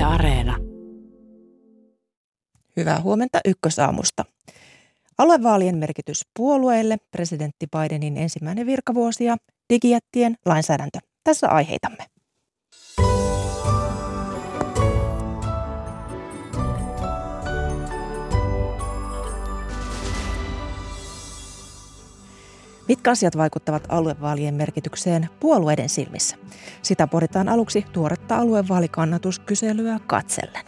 Yle Areena. Hyvää huomenta Ykkösaamusta. Aluevaalien merkitys puolueille, presidentti Bidenin ensimmäinen virkavuosi ja digijättien lainsäädäntö. Tässä aiheitamme. Mitkä asiat vaikuttavat aluevaalien merkitykseen puolueiden silmissä? Sitä pohditaan aluksi tuoretta aluevaalikannatuskyselyä katsellen.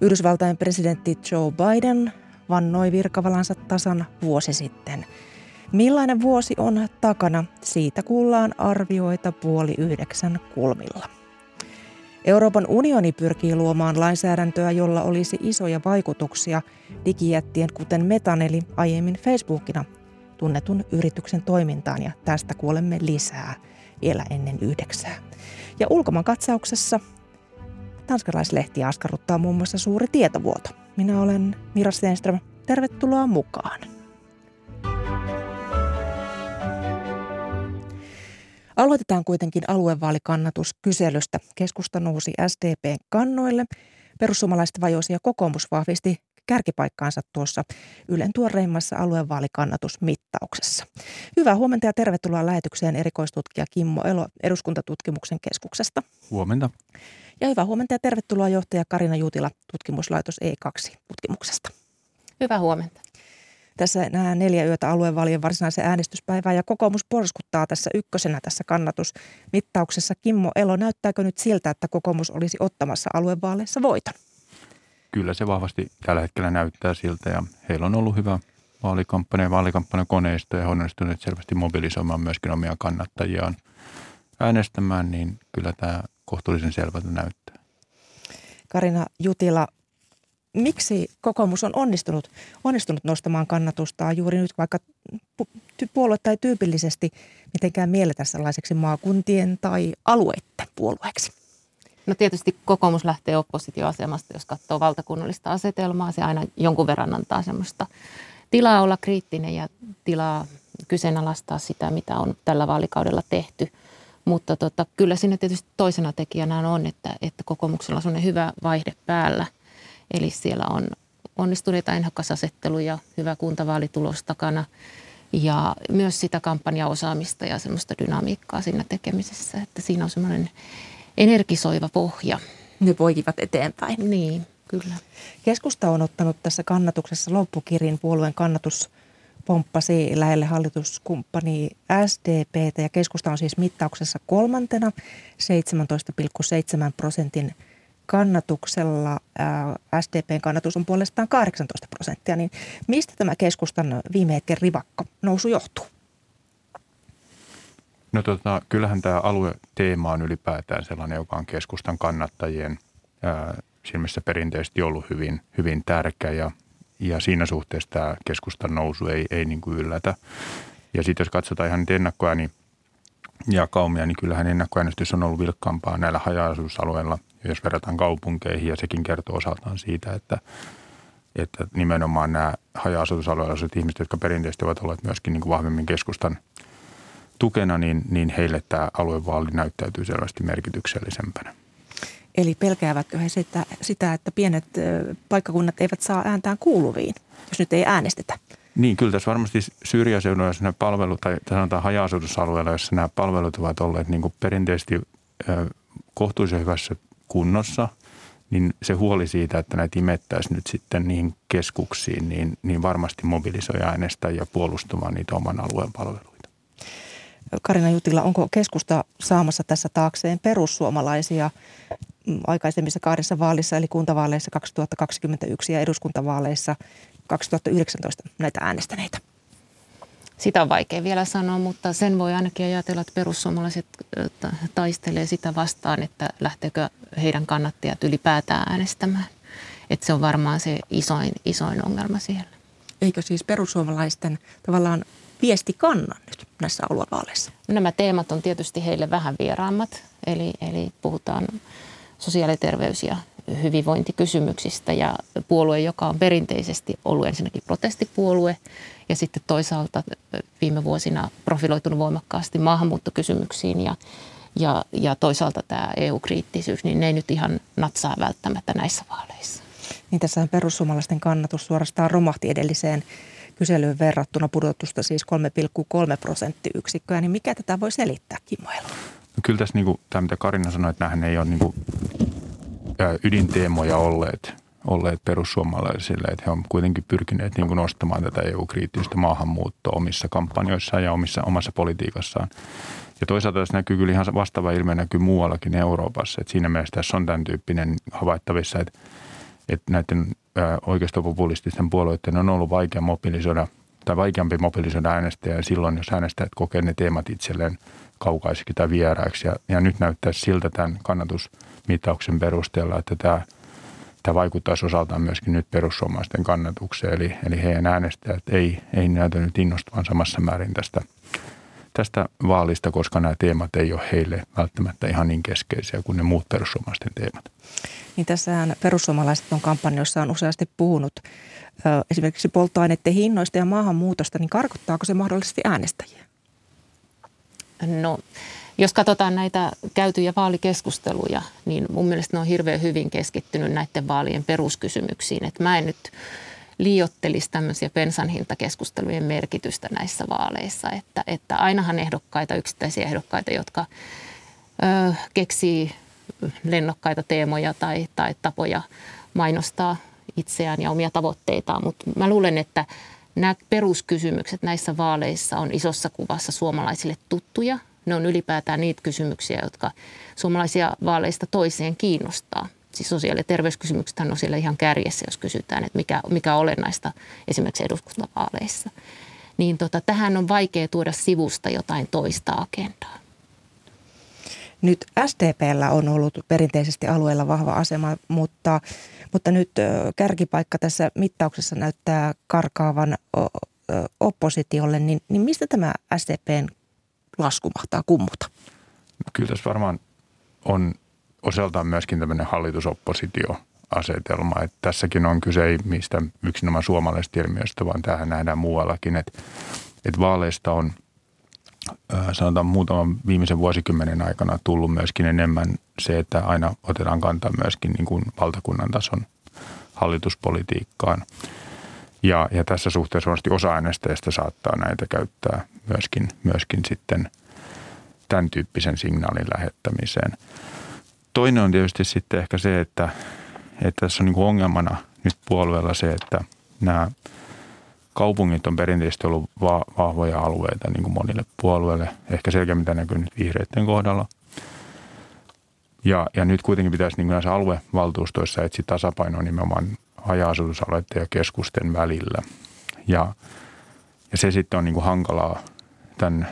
Yhdysvaltain presidentti Joe Biden vannoi virkavalansa tasan vuosi sitten. Millainen vuosi on takana? Siitä kuullaan arvioita 8:30 kulmilla. Euroopan unioni pyrkii luomaan lainsäädäntöä, jolla olisi isoja vaikutuksia digijättien kuten Metan eli aiemmin Facebookina tunnetun yrityksen toimintaan, ja tästä kuulemme lisää vielä ennen 9. Ja ulkomaankatsauksessa tanskalaislehtiä askarruttaa muun muassa suuri tietovuoto. Minä olen Mira Stenström. Tervetuloa mukaan. Aloitetaan kuitenkin aluevaalikannatuskyselystä. Keskusta nousi SDP:n kannoille. Perussuomalaiset vajosi ja kokoomus vahvisti kärkipaikkaansa tuossa Ylen tuoreimmassa aluevaalikannatusmittauksessa. Hyvää huomenta ja tervetuloa lähetykseen erikoistutkija Kimmo Elo Eduskuntatutkimuksen keskuksesta. Huomenta. Ja hyvää huomenta ja tervetuloa johtaja Karina Jutila tutkimuslaitos E2 Tutkimuksesta. Hyvää huomenta. Tässä nämä 4 yötä aluevaalien varsinaisen äänestyspäivään ja kokoomus porskuttaa tässä ykkösenä tässä kannatusmittauksessa. Kimmo Elo, näyttääkö nyt siltä, että kokoomus olisi ottamassa aluevaaleissa voiton? Kyllä se vahvasti tällä hetkellä näyttää siltä, ja heillä on ollut hyvä vaalikampanjakoneisto ja he on onnistuneet selvästi mobilisoimaan myöskin omia kannattajiaan äänestämään, niin kyllä tämä kohtuullisen selvältä näyttää. Karina Jutila, miksi kokoomus on onnistunut nostamaan kannatustaan juuri nyt, vaikka puolue tai tyypillisesti mitenkään mielletä sellaiseksi maakuntien tai alueiden puolueeksi? No tietysti kokoomus lähtee oppositioasemasta, jos katsoo valtakunnallista asetelmaa. Se aina jonkun verran antaa semmoista tilaa olla kriittinen ja tilaa kyseenalaistaa sitä, mitä on tällä vaalikaudella tehty. Mutta kyllä siinä tietysti toisena tekijänä on, että kokoomuksella on semmoinen hyvä vaihde päällä. Eli siellä on onnistuneita ehdokasasetteluja, hyvä kuntavaalitulos takana ja myös sitä kampanjaosaamista ja semmoista dynamiikkaa siinä tekemisessä, että siinä on semmoinen energisoiva pohja. Ne poikivat eteenpäin. Niin, kyllä. Keskusta on ottanut tässä kannatuksessa loppukirin. Puolueen kannatus pomppasi lähelle hallituskumppani SDP:tä ja keskusta on siis mittauksessa kolmantena 17,7% kannatuksella. SDP:n kannatus on puolestaan 18%. Niin mistä tämä keskustan viime hetken rivakka nousu johtuu? No kyllähän tämä alueteema on ylipäätään sellainen, joka on keskustan kannattajien silmissä perinteisesti ollut hyvin tärkeä ja siinä suhteessa tämä keskustan nousu ei niin kuin yllätä. Ja sitten jos katsotaan ihan ennakkoääni-jakaumia, niin kyllähän ennakkoäänestys on ollut vilkkaampaa näillä haja-asutusalueilla, jos verrataan kaupunkeihin, ja sekin kertoo osaltaan siitä, että nimenomaan nämä haja-asutusalueilla olisivat ihmiset, jotka perinteisesti ovat olleet myöskin niin kuin vahvemmin keskustan tukena, niin heille tämä aluevaali näyttäytyy selvästi merkityksellisempänä. Eli pelkäävätkö he sitä, että pienet paikkakunnat eivät saa ääntään kuuluviin, jos nyt ei äänestetä? Niin, kyllä tässä varmasti syrjäseudulla, jos nämä palvelut, tai sanotaan haja-asutusalueella, jossa nämä palvelut ovat olleet niin kuin perinteisesti kohtuullisen hyvässä kunnossa, niin se huoli siitä, että näitä imettäisiin nyt sitten niihin keskuksiin, niin varmasti mobilisoi äänestäjiä puolustamaan niitä oman alueen palveluita. Karina Jutila, onko keskusta saamassa tässä taakseen perussuomalaisia aikaisemmissa 2 vaalissa, eli kuntavaaleissa 2021 ja eduskuntavaaleissa 2019 näitä äänestäneitä? Sitä on vaikea vielä sanoa, mutta sen voi ainakin ajatella, että perussuomalaiset taistelee sitä vastaan, että lähteekö heidän kannattajat ylipäätään äänestämään. Että se on varmaan se isoin ongelma siellä. Eikö siis perussuomalaisten tavallaan viesti kannan nyt näissä aluevaaleissa? Nämä teemat on tietysti heille vähän vieraammat, eli puhutaan sosiaali-, terveys- ja hyvinvointikysymyksistä ja puolue, joka on perinteisesti ollut ensinnäkin protestipuolue ja sitten toisaalta viime vuosina profiloitunut voimakkaasti maahanmuuttokysymyksiin ja ja toisaalta tämä EU-kriittisyys, niin ne ei nyt ihan natsaa välttämättä näissä vaaleissa. Niin tässähän perussuomalaisten kannatus suorastaan romahti edelliseen kyselyyn verrattuna, pudotusta siis 3,3%, niin mikä tätä voi selittää, Kimmo Elo? No kyllä tässä niin kuin tämä, mitä Karina sanoi, että nämähän ei ole niin kuin ydinteemoja olleet perussuomalaisille, että he on kuitenkin pyrkineet niin kuin nostamaan tätä EU-kriittistä maahanmuuttoa omissa kampanjoissaan ja omassa politiikassaan. Ja toisaalta tässä näkyy kyllä ihan vastaava ilmiö näkyy muuallakin Euroopassa, että siinä mielessä tässä on tämän tyyppinen havaittavissa, että näiden oikeistopopulististen puolueiden on ollut vaikeampi mobilisoida äänestäjää silloin, jos äänestäjät kokee ne teemat itselleen kaukaisiksi tai vieraiksi. Ja nyt näyttää siltä tämän kannatusmittauksen perusteella, että tämä vaikuttaisi osaltaan myöskin nyt perussuomalaisten kannatukseen. Eli heidän äänestäjät ei näytä nyt innostuvan samassa määrin tästä vaalista, koska nämä teemat ei ole heille välttämättä ihan niin keskeisiä kuin ne muut perussuomalaisten teemat. Niin tässähän perussuomalaiset on kampanjoissaan useasti puhunut esimerkiksi polttoaineiden hinnoista ja maahanmuutosta, niin karkottaako se mahdollisesti äänestäjiä? No, jos katsotaan näitä käytyjä vaalikeskusteluja, niin mun mielestä ne on hirveän hyvin keskittynyt näiden vaalien peruskysymyksiin. Että mä en nyt liioittelisi tämmöisiä bensanhintakeskustelujen merkitystä näissä vaaleissa. Että ainahan yksittäisiä ehdokkaita, jotka keksii lennokkaita teemoja tai tapoja mainostaa itseään ja omia tavoitteitaan, mutta mä luulen, että nämä peruskysymykset näissä vaaleissa on isossa kuvassa suomalaisille tuttuja. Ne on ylipäätään niitä kysymyksiä, jotka suomalaisia vaaleista toiseen kiinnostaa. Siis sosiaali- ja terveyskysymyksethän on siellä ihan kärjessä, jos kysytään, että mikä on olennaista esimerkiksi eduskuntavaaleissa. Niin tähän on vaikea tuoda sivusta jotain toista agendaa. Nyt SDP:llä on ollut perinteisesti alueella vahva asema, mutta nyt kärkipaikka tässä mittauksessa näyttää karkaavan oppositiolle. Niin mistä tämä SDP:n lasku mahtaa kummuta? Kyllä tässä varmaan on osaltaan myöskin tämmöinen hallitusoppositioasetelma. Että tässäkin on kyse ei mistä yksinomaan suomalaisesta ilmiöstä, vaan tämähän nähdään muuallakin. Että vaaleista on sanotaan muutaman viimeisen vuosikymmenen aikana tullut myöskin enemmän se, että aina otetaan kantaa myöskin niin kuin valtakunnan tason hallituspolitiikkaan. Ja tässä suhteessa varmasti osa äänestäjistä saattaa näitä käyttää myöskin sitten tämän tyyppisen signaalin lähettämiseen. Toinen on tietysti sitten ehkä se, että tässä on niin kuin ongelmana nyt puolueella se, että nämä kaupungit on perinteisesti ollut vahvoja alueita niin kuin monille puolueille, ehkä selkeämmin mitä näkyy nyt vihreiden kohdalla. Ja nyt kuitenkin pitäisi niin kuin näissä aluevaltuustoissa etsiä tasapainoa nimenomaan haja-asutusalueiden ja keskusten välillä. Ja se sitten on niin kuin hankalaa tämän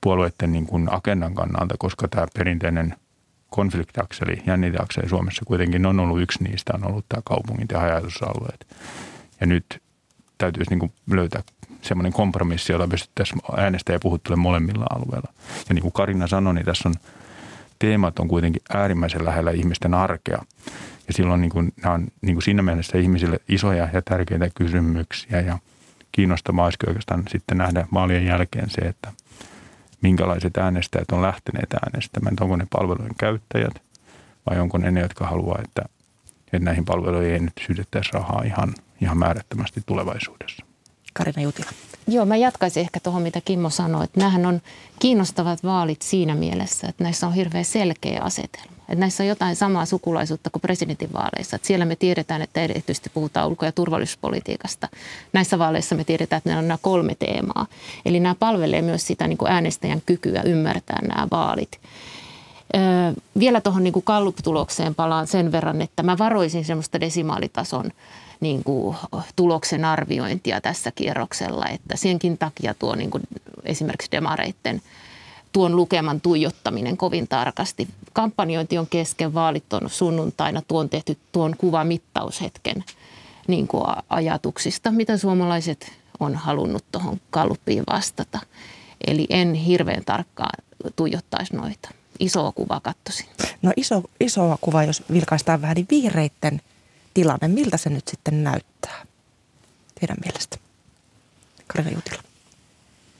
puolueiden niin kuin agendan kannalta, koska tämä perinteinen konfliktiakseli, jänniteakseli Suomessa kuitenkin on ollut yksi niistä, on ollut tämä kaupungit ja haja-asutusalueet. Ja nyt täytyisi niin kuin löytää semmoinen kompromissi, jota pystyttäisiin äänestämään ja puhuttelemaan molemmilla alueilla. Ja niin kuin Karina sanoi, niin tässä on teemat on kuitenkin äärimmäisen lähellä ihmisten arkea. Ja silloin niin kuin, nämä on niin kuin siinä mielessä ihmisille isoja ja tärkeitä kysymyksiä. Ja kiinnostavaa olisi oikeastaan sitten nähdä vaalien jälkeen se, että minkälaiset äänestäjät on lähteneet äänestämään. Onko ne palvelujen käyttäjät vai onko ne jotka haluaa, että näihin palveluihin ei nyt syydettäisi rahaa ihan määrättömästi tulevaisuudessa. Karina Jutila. Joo, mä jatkaisin ehkä tuohon, mitä Kimmo sanoi, että näähän on kiinnostavat vaalit siinä mielessä, että näissä on hirveän selkeä asetelma. Että näissä on jotain samaa sukulaisuutta kuin presidentinvaaleissa. Että siellä me tiedetään, että erityisesti puhutaan ulko- ja turvallisuuspolitiikasta. Näissä vaaleissa me tiedetään, että nämä on nämä kolme teemaa. Eli nämä palvelee myös sitä niin kuin äänestäjän kykyä ymmärtää nämä vaalit. Vielä tuohon niin kuin Gallup-tulokseen palaan sen verran, että mä varoisin semmoista desimaalitason niin kuin tuloksen arviointia tässä kierroksella, että senkin takia tuo niin kuin esimerkiksi demareitten tuon lukeman tuijottaminen kovin tarkasti. Kampanjointi on kesken, vaalit on sunnuntaina, tuon tehty tuon kuvamittaushetken niin kuin ajatuksista, mitä suomalaiset on halunnut tuohon Gallupiin vastata. Eli en hirveän tarkkaan tuijottaisi noita. Isoa kuvaa kattoisin. No isoa kuvaa, jos vilkaistaan vähän, niin vihreitten tilanne, miltä se nyt sitten näyttää teidän mielestä? Karina Jutila.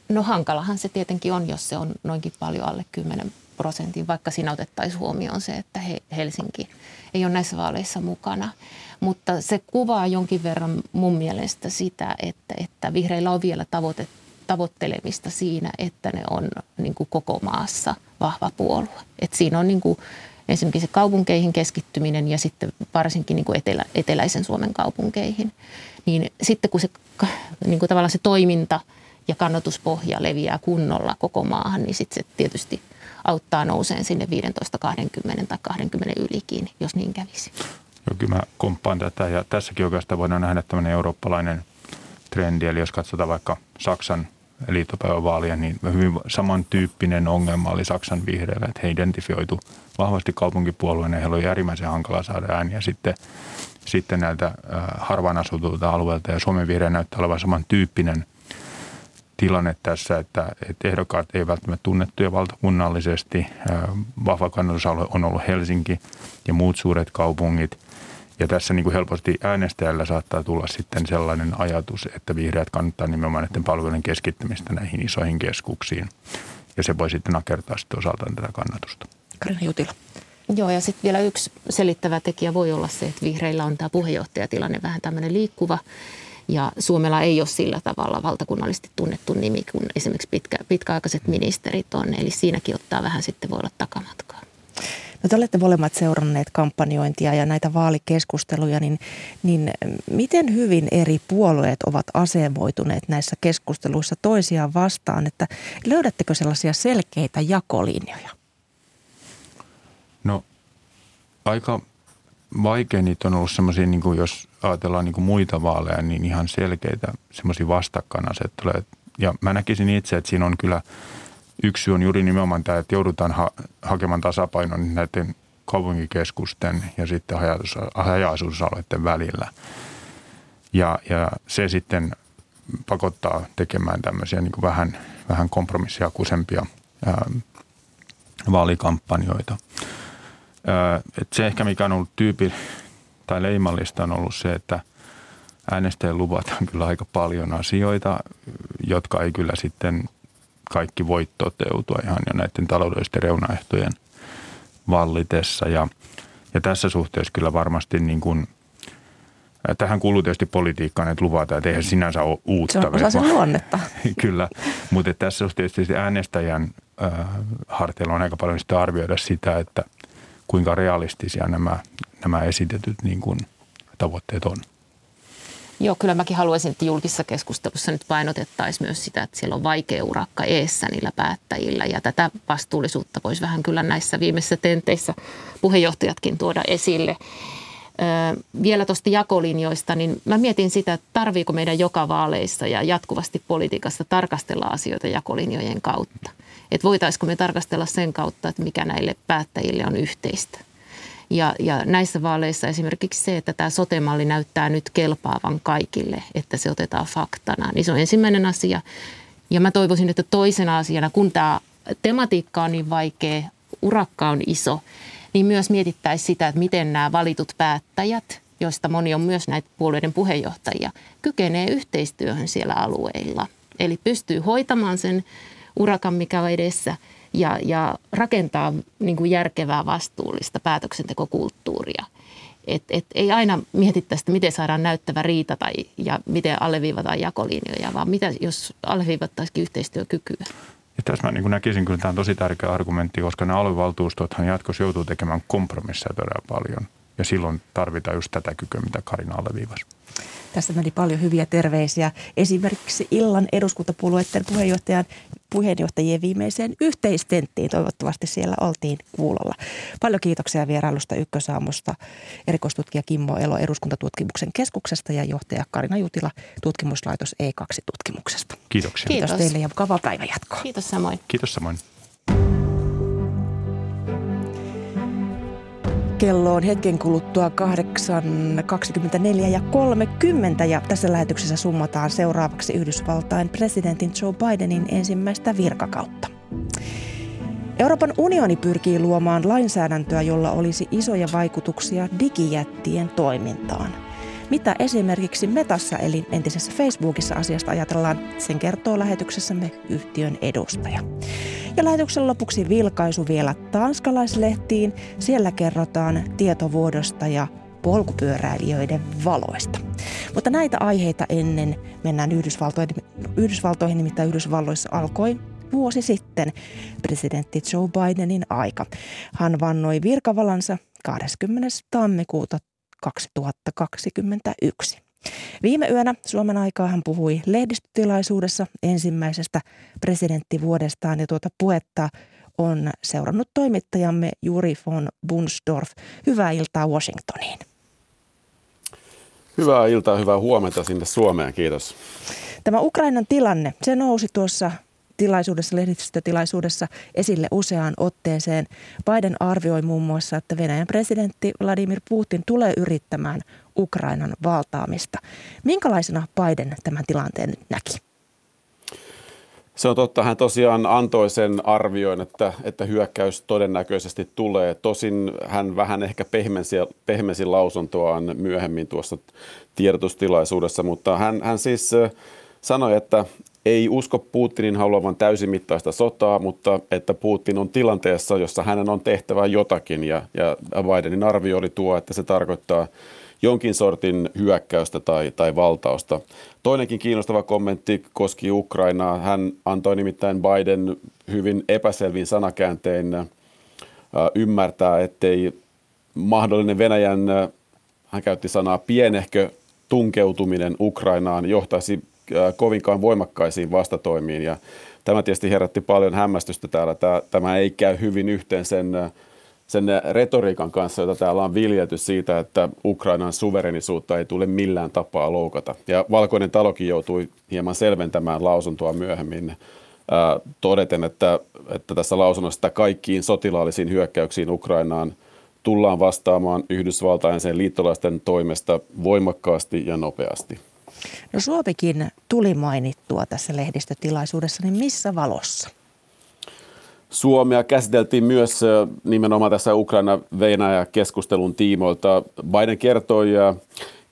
No hankalahan se tietenkin on, jos se on noinkin paljon alle 10 prosentin, vaikka siinä otettaisiin huomioon se, että Helsinki ei ole näissä vaaleissa mukana. Mutta se kuvaa jonkin verran mun mielestä sitä, että vihreillä on vielä tavoittelemista siinä, että ne on niin kuin koko maassa vahva puolue. Et siinä on niin kuin ensinnäkin se kaupunkeihin keskittyminen ja sitten varsinkin niin kuin eteläisen Suomen kaupunkeihin. Niin sitten kun se, niin kuin tavallaan se toiminta ja kannatuspohja leviää kunnolla koko maahan, niin sitten se tietysti auttaa nouseen sinne 15, 20 tai 20 ylikin, jos niin kävisi. Joo, kyllä mä komppaan tätä ja tässäkin oikeastaan voidaan nähdä tämmöinen eurooppalainen trendi. Eli jos katsotaan vaikka Saksan liittopäivävaalia, niin hyvin samantyyppinen ongelma oli Saksan vihreillä, että he identifioitu vahvasti kaupunkipuolueena. Heillä oli äärimmäisen hankala saada ääniä sitten näiltä harvaan asutulta alueilta. Ja Suomen vihreä näyttää olevan samantyyppinen tilanne tässä, että ehdokkaat eivät välttämättä tunnettuja valtakunnallisesti. Vahva kannatusalue on ollut Helsinki ja muut suuret kaupungit. Ja tässä niin kuin helposti äänestäjällä saattaa tulla sitten sellainen ajatus, että vihreät kannattaa nimenomaan näiden palvelujen keskittämistä näihin isoihin keskuksiin. Ja se voi sitten nakertaa sitten osaltaan tätä kannatusta. Karina Jutila. Joo, ja sitten vielä yksi selittävä tekijä voi olla se, että vihreillä on tämä puheenjohtajatilanne vähän tämmöinen liikkuva. Ja Suomella ei ole sillä tavalla valtakunnallisesti tunnettu nimi, kun esimerkiksi pitkäaikaiset ministerit on. Eli siinäkin ottaa vähän sitten voi olla takamatkaa. No te olette molemmat seuranneet kampanjointia ja näitä vaalikeskusteluja, niin miten hyvin eri puolueet ovat asemoituneet näissä keskusteluissa toisiaan vastaan? Että löydättekö sellaisia selkeitä jakolinjoja? No aika vaikea niitä on ollut sellaisia, niin kuin jos ajatellaan niin kuin muita vaaleja, niin ihan selkeitä sellaisia vastakkainasetteluja. Ja mä näkisin itse, että siinä on kyllä... Yksi syy on juuri nimenomaan tämä, että joudutaan hakemaan tasapainon näiden kaupunkikeskusten ja sitten haja-asutusalueiden välillä. Ja se sitten pakottaa tekemään tämmöisiä niin kuin vähän kompromissihakuisempia vaalikampanjoita. Et se ehkä mikä on ollut leimallista on ollut se, että äänestäjien luvataan kyllä aika paljon asioita, jotka ei kyllä sitten... Kaikki voi toteutua ihan jo näiden taloudellisten reunaehtojen vallitessa. Ja tässä suhteessa kyllä varmasti niin kuin, tähän kuuluu tietysti politiikkaan, että luvataan, että eihän sinänsä ole uutta. Se on osa sen luonnetta. Kyllä, mutta tässä suhteessa äänestäjän harteilla on aika paljon sitä arvioida sitä, että kuinka realistisia nämä esitetyt niin kuin, tavoitteet on. Joo, kyllä mäkin haluaisin, että julkisessa keskustelussa nyt painotettaisiin myös sitä, että siellä on vaikea urakka eessä niillä päättäjillä. Ja tätä vastuullisuutta voisi vähän kyllä näissä viimeisissä tenteissä puheenjohtajatkin tuoda esille. Vielä tuosta jakolinjoista, niin mä mietin sitä, että tarviiko meidän joka vaaleissa ja jatkuvasti politiikassa tarkastella asioita jakolinjojen kautta. Että voitaisiko me tarkastella sen kautta, että mikä näille päättäjille on yhteistä. Ja näissä vaaleissa esimerkiksi se, että tämä sote-malli näyttää nyt kelpaavan kaikille, että se otetaan faktana, niin se on ensimmäinen asia. Ja mä toivoisin, että toisena asiana, kun tämä tematiikka on niin vaikea, urakka on iso, niin myös mietittäisiin sitä, että miten nämä valitut päättäjät, joista moni on myös näitä puolueiden puheenjohtajia, kykenee yhteistyöhön siellä alueilla. Eli pystyy hoitamaan sen urakan, mikä on edessä. Ja rakentaa niin kuin järkevää, vastuullista päätöksentekokulttuuria. Et ei aina mietittäisi, että miten saadaan näyttävä riita ja miten alleviivataan jakolinjoja, vaan mitä jos alleviivattaisikin yhteistyökykyä. Ja tässä mä niin kuin näkisin, kyllä tämä on tosi tärkeä argumentti, koska nämä aluevaltuustothan jatkossa joutuu tekemään kompromisseja todella paljon. Ja silloin tarvitaan just tätä kykyä, mitä Karina alleviivasi. Tästä meni paljon hyviä terveisiä esimerkiksi illan eduskuntapuolueiden puheenjohtajien viimeiseen yhteistenttiin. Toivottavasti siellä oltiin kuulolla. Paljon kiitoksia vierailusta Ykkösaamusta. Erikoistutkija Kimmo Elo Eduskuntatutkimuksen keskuksesta ja johtaja Karina Jutila tutkimuslaitos E2 Tutkimuksesta. Kiitoksia. Kiitos teille ja mukavaa päivänjatkoa. Kiitos samoin. Kiitos samoin. Kello on hetken kuluttua 8:24:30 ja tässä lähetyksessä summataan seuraavaksi Yhdysvaltain presidentin Joe Bidenin ensimmäistä virkakautta. Euroopan unioni pyrkii luomaan lainsäädäntöä, jolla olisi isoja vaikutuksia digijättien toimintaan. Mitä esimerkiksi Metassa eli entisessä Facebookissa asiasta ajatellaan, sen kertoo lähetyksessämme yhtiön edustaja. Ja lähetyksen lopuksi vilkaisu vielä tanskalaislehtiin. Siellä kerrotaan tietovuodosta ja polkupyöräilijöiden valoista. Mutta näitä aiheita ennen mennään Yhdysvaltoihin, nimittäin Yhdysvalloissa alkoi vuosi sitten presidentti Joe Bidenin aika. Hän vannoi virkavalansa 20. tammikuuta 2021. Viime yönä Suomen aikaa hän puhui lehdistötilaisuudessa ensimmäisestä presidenttivuodestaan ja tuota puhetta on seurannut toimittajamme Juri von Bonsdorff. Hyvää iltaa Washingtoniin. Hyvää iltaa, hyvää huomenta sinne Suomeen, kiitos. Tämä Ukrainan tilanne, se nousi tuossa tilaisuudessa, lehdistötilaisuudessa esille useaan otteeseen. Biden arvioi muun muassa, että Venäjän presidentti Vladimir Putin tulee yrittämään Ukrainan valtaamista. Minkälaisena Biden tämän tilanteen nyt näki? Se on totta. Hän tosiaan antoi sen arvioin, että hyökkäys todennäköisesti tulee. Tosin hän vähän ehkä pehmensi lausuntoaan myöhemmin tuossa tiedotustilaisuudessa, mutta hän siis sanoi, että ei usko Putinin haluavan täysimittaista sotaa, mutta että Putin on tilanteessa, jossa hänen on tehtävä jotakin. Ja Bidenin arvio oli tuo, että se tarkoittaa jonkin sortin hyökkäystä tai valtausta. Toinenkin kiinnostava kommentti koski Ukrainaa. Hän antoi nimittäin Biden hyvin epäselvin sanakääntein ymmärtää, ettei mahdollinen Venäjän, hän käytti sanaa pienehkö tunkeutuminen Ukrainaan, johtaisi kovinkaan voimakkaisiin vastatoimiin. Ja tämä tietysti herätti paljon hämmästystä täällä. Tämä ei käy hyvin yhteen sen retoriikan kanssa, jota täällä on viljelty siitä, että Ukrainan suverenisuutta ei tule millään tapaa loukata. Ja Valkoinen talokin joutui hieman selventämään lausuntoa myöhemmin todeten, että tässä lausunnossa kaikkiin sotilaallisiin hyökkäyksiin Ukrainaan tullaan vastaamaan Yhdysvaltain sen liittolaisten toimesta voimakkaasti ja nopeasti. No Suomikin tuli mainittua tässä lehdistötilaisuudessa, niin missä valossa? Suomea käsiteltiin myös nimenomaan tässä Ukraina-Venäjä-keskustelun tiimoilta. Biden kertoi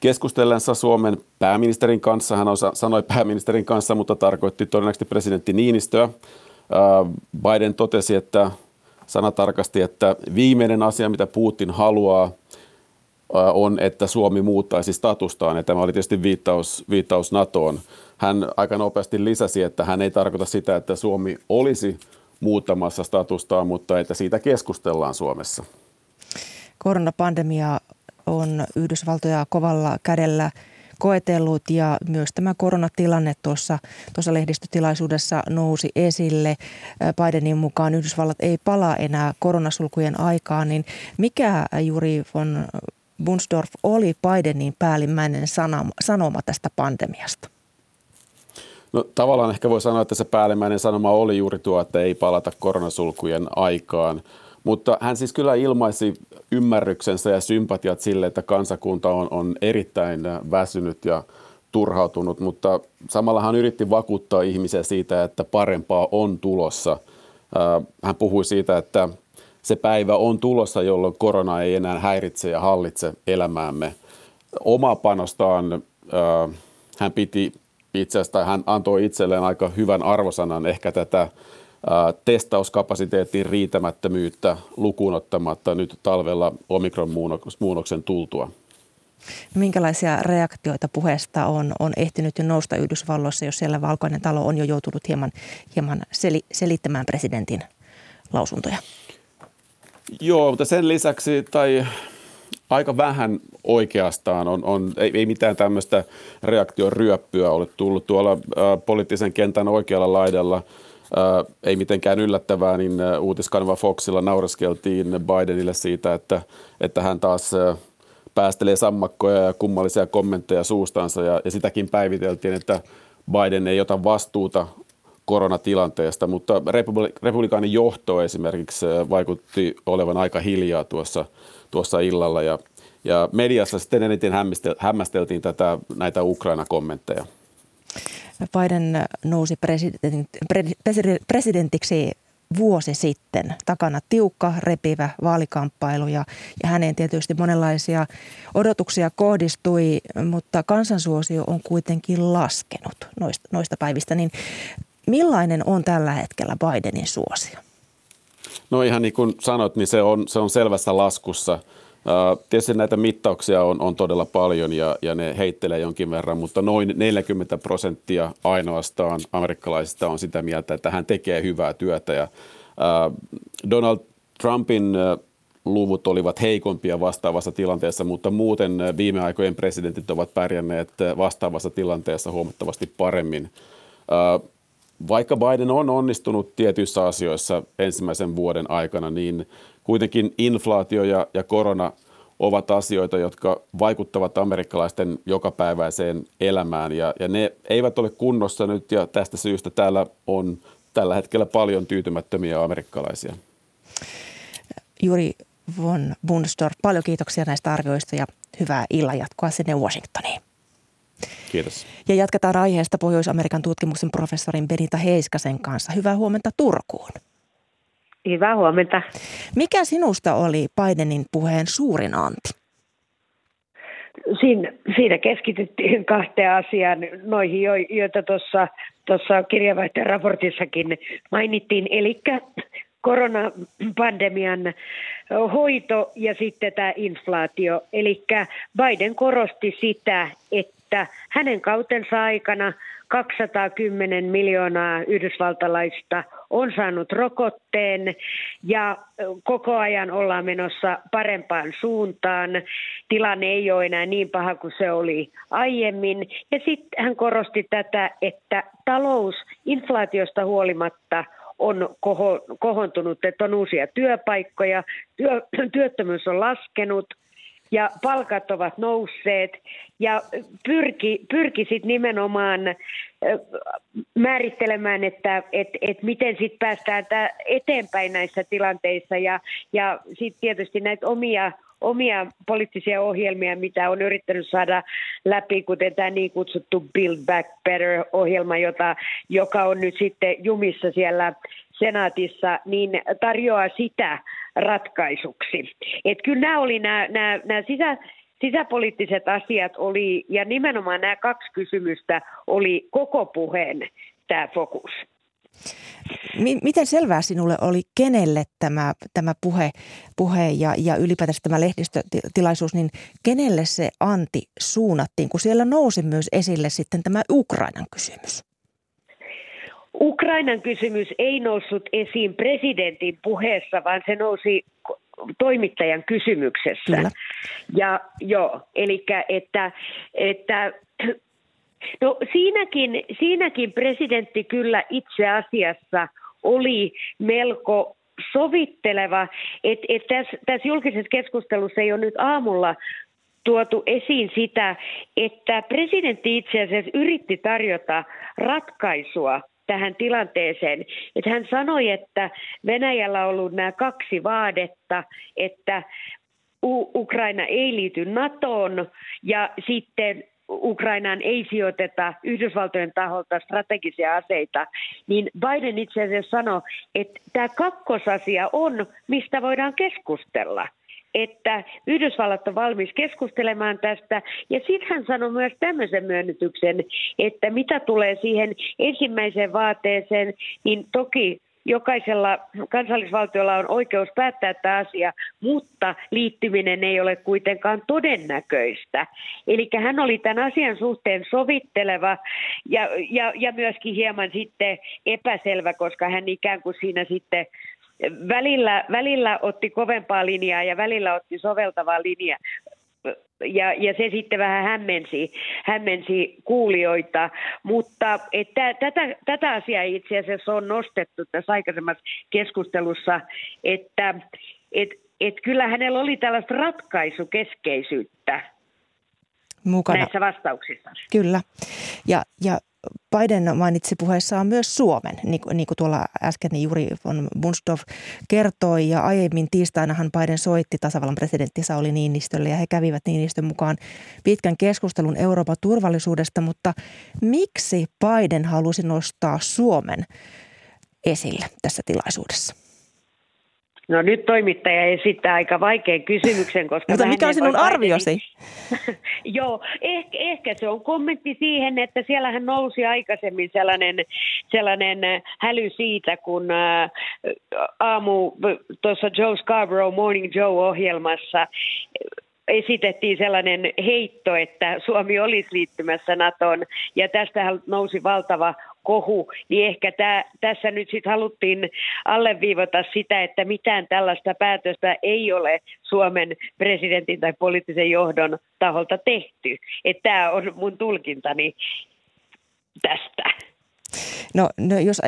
keskustellensa Suomen pääministerin kanssa. Hän sanoi pääministerin kanssa, mutta tarkoitti todennäköisesti presidentti Niinistöä. Biden totesi, että sanatarkasti, että viimeinen asia, mitä Putin haluaa, on, että Suomi muuttaisi statustaan, ja tämä oli tietysti viittaus NATOon. Hän aika nopeasti lisäsi, että hän ei tarkoita sitä, että Suomi olisi muuttamassa statustaan, mutta että siitä keskustellaan Suomessa. Koronapandemia on Yhdysvaltoja kovalla kädellä koetellut ja myös tämä koronatilanne tuossa lehdistötilaisuudessa nousi esille. Bidenin mukaan Yhdysvallat ei palaa enää koronasulkujen aikaan, niin mikä Juri von Bonsdorff oli Bidenin päällimmäinen sanoma tästä pandemiasta? No, tavallaan ehkä voi sanoa, että se päällimmäinen sanoma oli juuri tuo, että ei palata koronasulkujen aikaan. Mutta hän siis kyllä ilmaisi ymmärryksensä ja sympatiat sille, että kansakunta on erittäin väsynyt ja turhautunut. Mutta samalla hän yritti vakuuttaa ihmisiä siitä, että parempaa on tulossa. Hän puhui siitä, että se päivä on tulossa, jolloin korona ei enää häiritse ja hallitse elämäämme. Oma panostaan hän piti itse asiassa, hän antoi itselleen aika hyvän arvosanan ehkä tätä testauskapasiteetin riitämättömyyttä lukuun ottamatta nyt talvella omikronmuunnoksen tultua. Minkälaisia reaktioita puheesta on ehtinyt jo nousta Yhdysvalloissa, jos siellä Valkoinen talo on jo joutunut hieman selittämään presidentin lausuntoja? Joo, mutta sen lisäksi tai aika vähän oikeastaan ei mitään tämmöistä reaktioryöppyä ole tullut tuolla poliittisen kentän oikealla laidalla. Ei mitenkään yllättävää, niin uutiskanava Foxilla naureskeltiin Bidenille siitä, että hän taas päästelee sammakkoja ja kummallisia kommentteja suustansa ja sitäkin päiviteltiin, että Biden ei ota vastuuta koronatilanteesta, mutta republikaanin johto esimerkiksi vaikutti olevan aika hiljaa tuossa illalla ja mediassa sitten eniten hämmästeltiin näitä Ukraina-kommentteja. Biden nousi presidentiksi vuosi sitten. Takana tiukka, repivä vaalikamppailu ja häneen tietysti monenlaisia odotuksia kohdistui, mutta kansansuosio on kuitenkin laskenut noista päivistä. Niin Millainen on tällä hetkellä Bidenin suosio? No ihan niin kuin sanoit, niin se on selvässä laskussa. Tietysti näitä mittauksia on todella paljon ja ne heittelee jonkin verran, mutta noin 40% ainoastaan amerikkalaisista on sitä mieltä, että hän tekee hyvää työtä. Ja, Donald Trumpin luvut olivat heikompia vastaavassa tilanteessa, mutta muuten viime aikojen presidentit ovat pärjänneet vastaavassa tilanteessa huomattavasti paremmin. Vaikka Biden on onnistunut tietyissä asioissa ensimmäisen vuoden aikana, niin kuitenkin inflaatio ja korona ovat asioita, jotka vaikuttavat amerikkalaisten jokapäiväiseen elämään ja ne eivät ole kunnossa nyt ja tästä syystä täällä on tällä hetkellä paljon tyytymättömiä amerikkalaisia. Juri von Bonsdorff, paljon kiitoksia näistä arvioista ja hyvää illanjatkoa sinne Washingtoniin. Kiitos. Ja jatketaan aiheesta Pohjois-Amerikan tutkimuksen professorin Benita Heiskasen kanssa. Hyvää huomenta Turkuun. Hyvää huomenta. Mikä sinusta oli Bidenin puheen suurin anti? Siinä keskityttiin kahteen asiaan, noihin joita tuossa kirjavaihteen raportissakin mainittiin, eli koronapandemian hoito ja sitten tämä inflaatio. Eli Biden korosti sitä, että hänen kautensa aikana 210 miljoonaa yhdysvaltalaista on saanut rokotteen ja koko ajan ollaan menossa parempaan suuntaan. Tilanne ei ole enää niin paha kuin se oli aiemmin. Ja sitten hän korosti tätä, että talous inflaatiosta huolimatta on kohontunut, että on uusia työpaikkoja, työttömyys on laskenut ja palkat ovat nousseet ja pyrki sit nimenomaan määrittelemään, että miten sit päästään eteenpäin näissä tilanteissa ja sit tietysti näitä omia poliittisia ohjelmia, mitä on yrittänyt saada läpi, kuten tämä niin kutsuttu Build Back Better-ohjelma, joka on nyt sitten jumissa siellä senaatissa, niin tarjoaa sitä ratkaisuksi. Että kyllä nämä oli nämä sisäpoliittiset asiat oli, ja nimenomaan nämä kaksi kysymystä oli koko puheen tämä fokus. Miten selvää sinulle oli, kenelle tämä puhe ja ylipäätänsä tämä lehdistötilaisuus, niin kenelle se anti suunnattiin, kun siellä nousi myös esille sitten tämä Ukrainan kysymys? Ukrainan kysymys ei noussut esiin presidentin puheessa, vaan se nousi toimittajan kysymyksessä. Kyllä. Ja joo, eli että no siinäkin presidentti kyllä itse asiassa oli melko sovitteleva, että tässä julkisessa keskustelussa ei ole nyt aamulla tuotu esiin sitä, että presidentti itse asiassa yritti tarjota ratkaisua tähän tilanteeseen. Että hän sanoi, että Venäjällä on ollut nämä kaksi vaadetta, että Ukraina ei liity NATOon ja sitten Ukrainaan ei sijoiteta Yhdysvaltojen taholta strategisia aseita, niin Biden itse asiassa sanoi, että tämä kakkosasia on, mistä voidaan keskustella. Että Yhdysvallat on valmis keskustelemaan tästä. Ja sitten hän sanoi myös tämmöisen myönnytyksen, että mitä tulee siihen ensimmäiseen vaateeseen, niin toki jokaisella kansallisvaltiolla on oikeus päättää tämä asia, mutta liittyminen ei ole kuitenkaan todennäköistä. Eli hän oli tämän asian suhteen sovitteleva ja myöskin hieman sitten epäselvä, koska hän ikään kuin siinä sitten välillä otti kovempaa linjaa ja välillä otti soveltavaa linjaa. Ja se sitten vähän hämmensi kuulijoita, mutta että tätä asiaa itse asiassa on nostettu tässä aikaisemmassa keskustelussa, että kyllä hänellä oli tällaista ratkaisukeskeisyyttä mukana näissä vastauksissa. Kyllä, ja Biden mainitsi puheessaan myös Suomen, niin kuin tuolla äsken Juri von Bonsdorff kertoi. Ja aiemmin tiistainahan Biden soitti tasavallan presidentti Sauli Niinistölle ja he kävivät Niinistön mukaan pitkän keskustelun Euroopan turvallisuudesta. Mutta miksi Biden halusi nostaa Suomen esille tässä tilaisuudessa? No nyt toimittaja esittää aika vaikean kysymyksen, koska... Mutta mikä on sinun arviosi? Joo, ehkä se on kommentti siihen, että siellähän nousi aikaisemmin sellainen häly siitä, kun aamu tuossa Joe Scarborough Morning Joe-ohjelmassa esitettiin sellainen heitto, että Suomi olisi liittymässä NATOon, ja tästähän nousi valtava kohu, niin ehkä tässä nyt sitten haluttiin alleviivata sitä, että mitään tällaista päätöstä ei ole Suomen presidentin tai poliittisen johdon taholta tehty. Että tämä on mun tulkintani tästä. No jos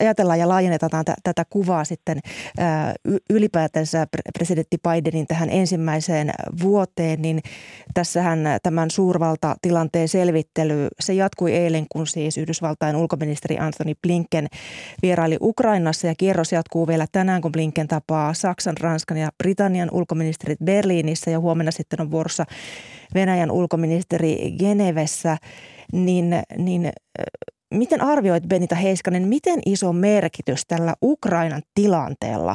ajatellaan ja laajennetaan tätä kuvaa sitten ylipäätänsä presidentti Bidenin tähän ensimmäiseen vuoteen, niin tässähän tämän suurvaltatilanteen selvittely, se jatkui eilen, kun siis Yhdysvaltain ulkoministeri Anthony Blinken vieraili Ukrainassa, ja kierros jatkuu vielä tänään, kun Blinken tapaa Saksan, Ranskan ja Britannian ulkoministerit Berliinissä, ja huomenna sitten on vuorossa Venäjän ulkoministeri Genevessä, niin miten arvioit, Benita Heiskanen, miten iso merkitys tällä Ukrainan tilanteella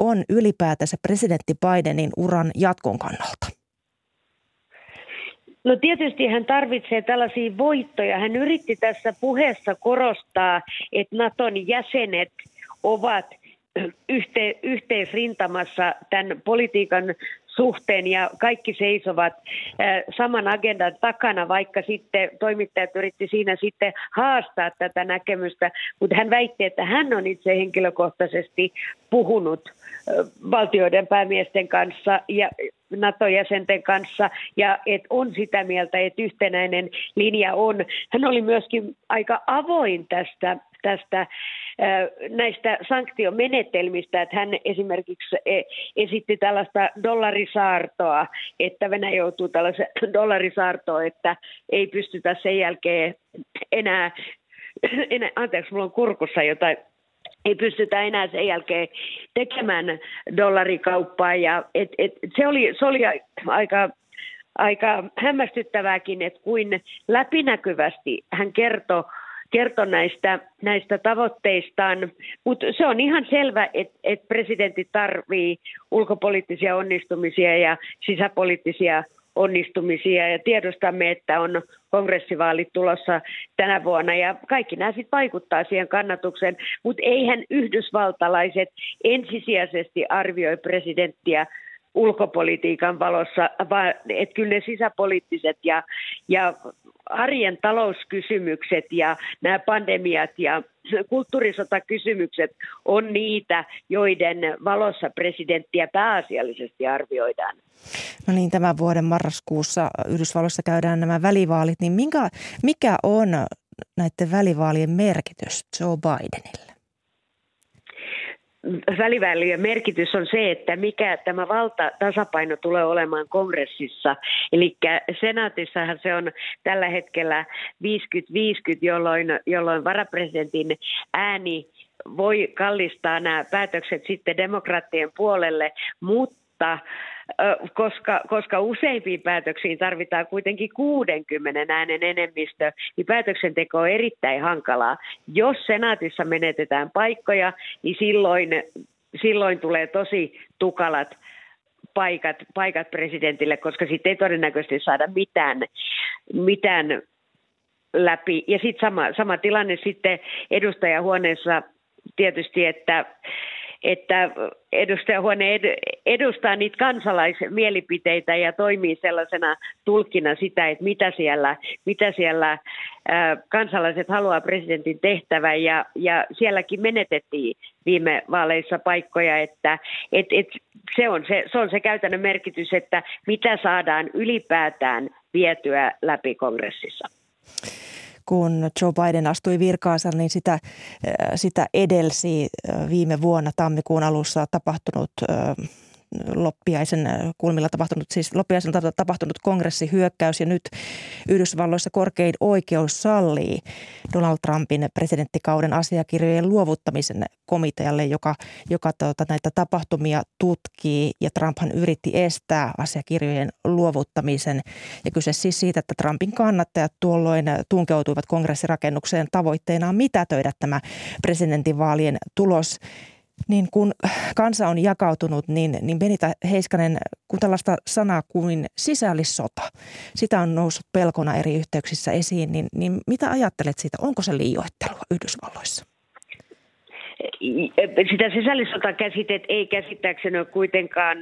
on ylipäätänsä presidentti Bidenin uran jatkon kannalta? No tietysti hän tarvitsee tällaisia voittoja. Hän yritti tässä puheessa korostaa, että Naton jäsenet ovat yhteisrintamassa tämän politiikan suhteen ja kaikki seisovat saman agendan takana, vaikka sitten toimittajat yritti siinä sitten haastaa tätä näkemystä, mutta hän väitti, että hän on itse henkilökohtaisesti puhunut valtioiden päämiesten kanssa ja NATO-jäsenten kanssa, ja että on sitä mieltä, että yhtenäinen linja on. Hän oli myöskin aika avoin tästä näistä sanktiomenetelmistä, että hän esimerkiksi esitti tällaista dollarisaartoa, että Venäjä joutuu tällaisen dollarisaartoon, että ei pystytä sen jälkeen enää anteeksi, mulla on kurkussa jotain, ei pystytä enää sen jälkeen tekemään dollarikauppaa, ja se oli aika hämmästyttävääkin, että kuin läpinäkyvästi hän kertoi näistä tavoitteistaan, mutta se on ihan selvä, että presidentti tarvitsee ulkopoliittisia onnistumisia ja sisäpoliittisia onnistumisia, ja tiedostamme, että on kongressivaalit tulossa tänä vuonna, ja kaikki nämä sitten vaikuttaa siihen kannatukseen, mutta eihän yhdysvaltalaiset ensisijaisesti arvioi presidenttiä ulkopolitiikan valossa, vaan että kyllä ne sisäpoliittiset ja arjen talouskysymykset ja nämä pandemiat ja kulttuurisotakysymykset on niitä, joiden valossa presidenttiä pääasiallisesti arvioidaan. No niin, tämän vuoden marraskuussa Yhdysvalloissa käydään nämä välivaalit, niin mikä on näiden välivaalien merkitys Joe Bidenille? Välivälien merkitys on se, että mikä tämä valtatasapaino tulee olemaan kongressissa. Eli senaatissahan se on tällä hetkellä 50-50, jolloin varapresidentin ääni voi kallistaa nämä päätökset sitten demokraattien puolelle, mutta koska useimpiin päätöksiin tarvitaan kuitenkin 60 äänen enemmistö, niin päätöksenteko on erittäin hankalaa. Jos senaatissa menetetään paikkoja, niin silloin tulee tosi tukalat paikat presidentille, koska sitten ei todennäköisesti saada mitään läpi. Ja sitten sama tilanne sitten edustajahuoneessa tietysti, että edustajahuone edustaa niitä kansalaismielipiteitä ja toimii sellaisena tulkkina sitä, että mitä siellä kansalaiset haluaa presidentin tehtävän, ja sielläkin menetettiin viime vaaleissa paikkoja, että se on se käytännön merkitys, että mitä saadaan ylipäätään vietyä läpi kongressissa. Kun Joe Biden astui virkaansa, niin sitä edelsi viime vuonna tammikuun alussa tapahtunut loppiaisen kulmilla tapahtunut, siis loppiaisena tapahtunut kongressihyökkäys, ja nyt Yhdysvalloissa korkein oikeus sallii Donald Trumpin presidenttikauden asiakirjojen luovuttamisen komitealle, joka näitä tapahtumia tutkii, ja Trumphan yritti estää asiakirjojen luovuttamisen, ja kyse siis siitä, että Trumpin kannattajat tuolloin tunkeutuivat kongressirakennukseen tavoitteenaan mitätöidä tämä presidentinvaalien tulos. niin kun kansa on jakautunut, niin Benita Heiskanen, kun tällaista sanaa kuin sisällissota, sitä on noussut pelkona eri yhteyksissä esiin, niin mitä ajattelet siitä? Onko se liioittelua Yhdysvalloissa? Sitä sisällissotakäsitet ei käsittääkseni ole kuitenkaan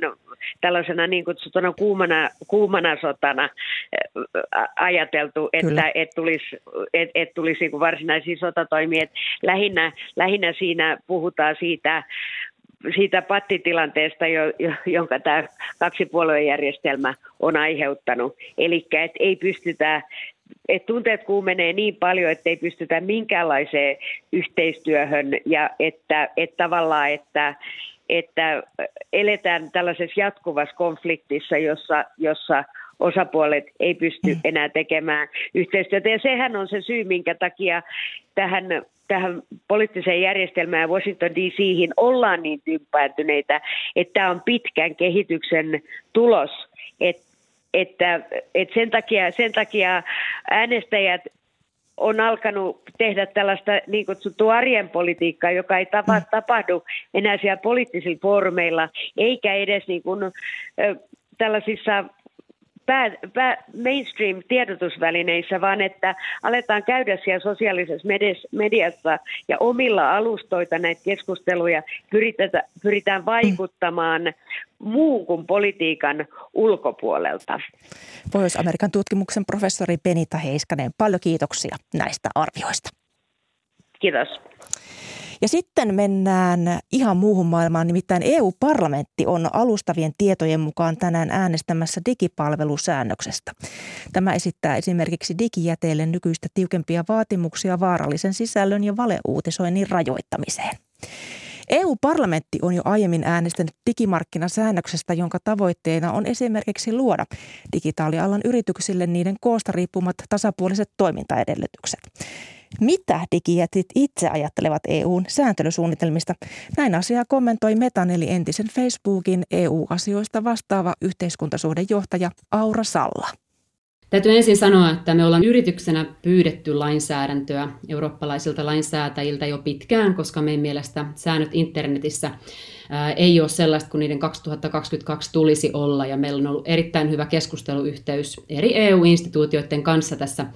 tällaisena niin kutsutuna kuumana sotana ajateltu, että tulisi niin kuin varsinaisia sotatoimia. Lähinnä siinä puhutaan siitä pattitilanteesta, jonka tämä kaksipuoluejärjestelmä on aiheuttanut. Eli että ei pystytä... Et tunteet kuumenee niin paljon, että ei pystytä minkäänlaiseen yhteistyöhön ja että tavallaan eletään tällaisessa jatkuvassa konfliktissa, jossa osapuolet ei pysty enää tekemään yhteistyötä. Ja sehän on se syy, minkä takia tähän poliittiseen järjestelmään ja Washington DC:hin ollaan niin tympääntyneitä, että tämä on pitkän kehityksen tulos, että sen takia äänestäjät on alkanut tehdä tällaista niin kutsuttua arjen politiikkaa, joka ei tapahdu enää siellä poliittisilla foorumeilla, eikä edes niin kuin, tällaisissa mainstream-tiedotusvälineissä, vaan että aletaan käydä siellä sosiaalisessa mediassa ja omilla alustoita näitä keskusteluja, pyritään vaikuttamaan muun kuin politiikan ulkopuolelta. Pohjois-Amerikan tutkimuksen professori Benita Heiskanen, paljon kiitoksia näistä arvioista. Kiitos. Ja sitten mennään ihan muuhun maailmaan, nimittäin EU-parlamentti on alustavien tietojen mukaan tänään äänestämässä digipalvelusäännöksestä. Tämä esittää esimerkiksi digijäteille nykyistä tiukempia vaatimuksia vaarallisen sisällön ja valeuutisoinnin rajoittamiseen. EU-parlamentti on jo aiemmin äänestänyt digimarkkinasäännöksestä, jonka tavoitteena on esimerkiksi luoda digitaalialan yrityksille niiden koosta riippumat tasapuoliset toimintaedellytykset. Mitä digijätit itse ajattelevat EUn sääntelysuunnitelmista? Näin asiaa kommentoi Metan eli entisen Facebookin EU-asioista vastaava yhteiskuntasuhdejohtaja Aura Salla. Täytyy ensin sanoa, että me ollaan yrityksenä pyydetty lainsäädäntöä eurooppalaisilta lainsäätäjiltä jo pitkään, koska meidän mielestä säännöt internetissä ei ole sellaista kuin niiden 2022 tulisi olla. Ja meillä on ollut erittäin hyvä keskusteluyhteys eri EU-instituutioiden kanssa tässä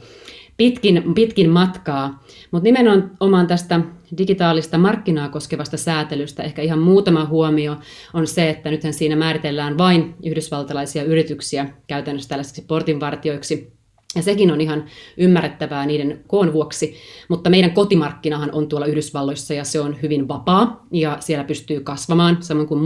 pitkin matkaa, mutta nimenomaan tästä digitaalista markkinaa koskevasta säätelystä ehkä ihan muutama huomio on se, että nythän siinä määritellään vain yhdysvaltalaisia yrityksiä käytännössä tällaisiksi portinvartijoiksi, ja sekin on ihan ymmärrettävää niiden koon vuoksi, mutta meidän kotimarkkinahan on tuolla Yhdysvalloissa ja se on hyvin vapaa ja siellä pystyy kasvamaan samoin kuin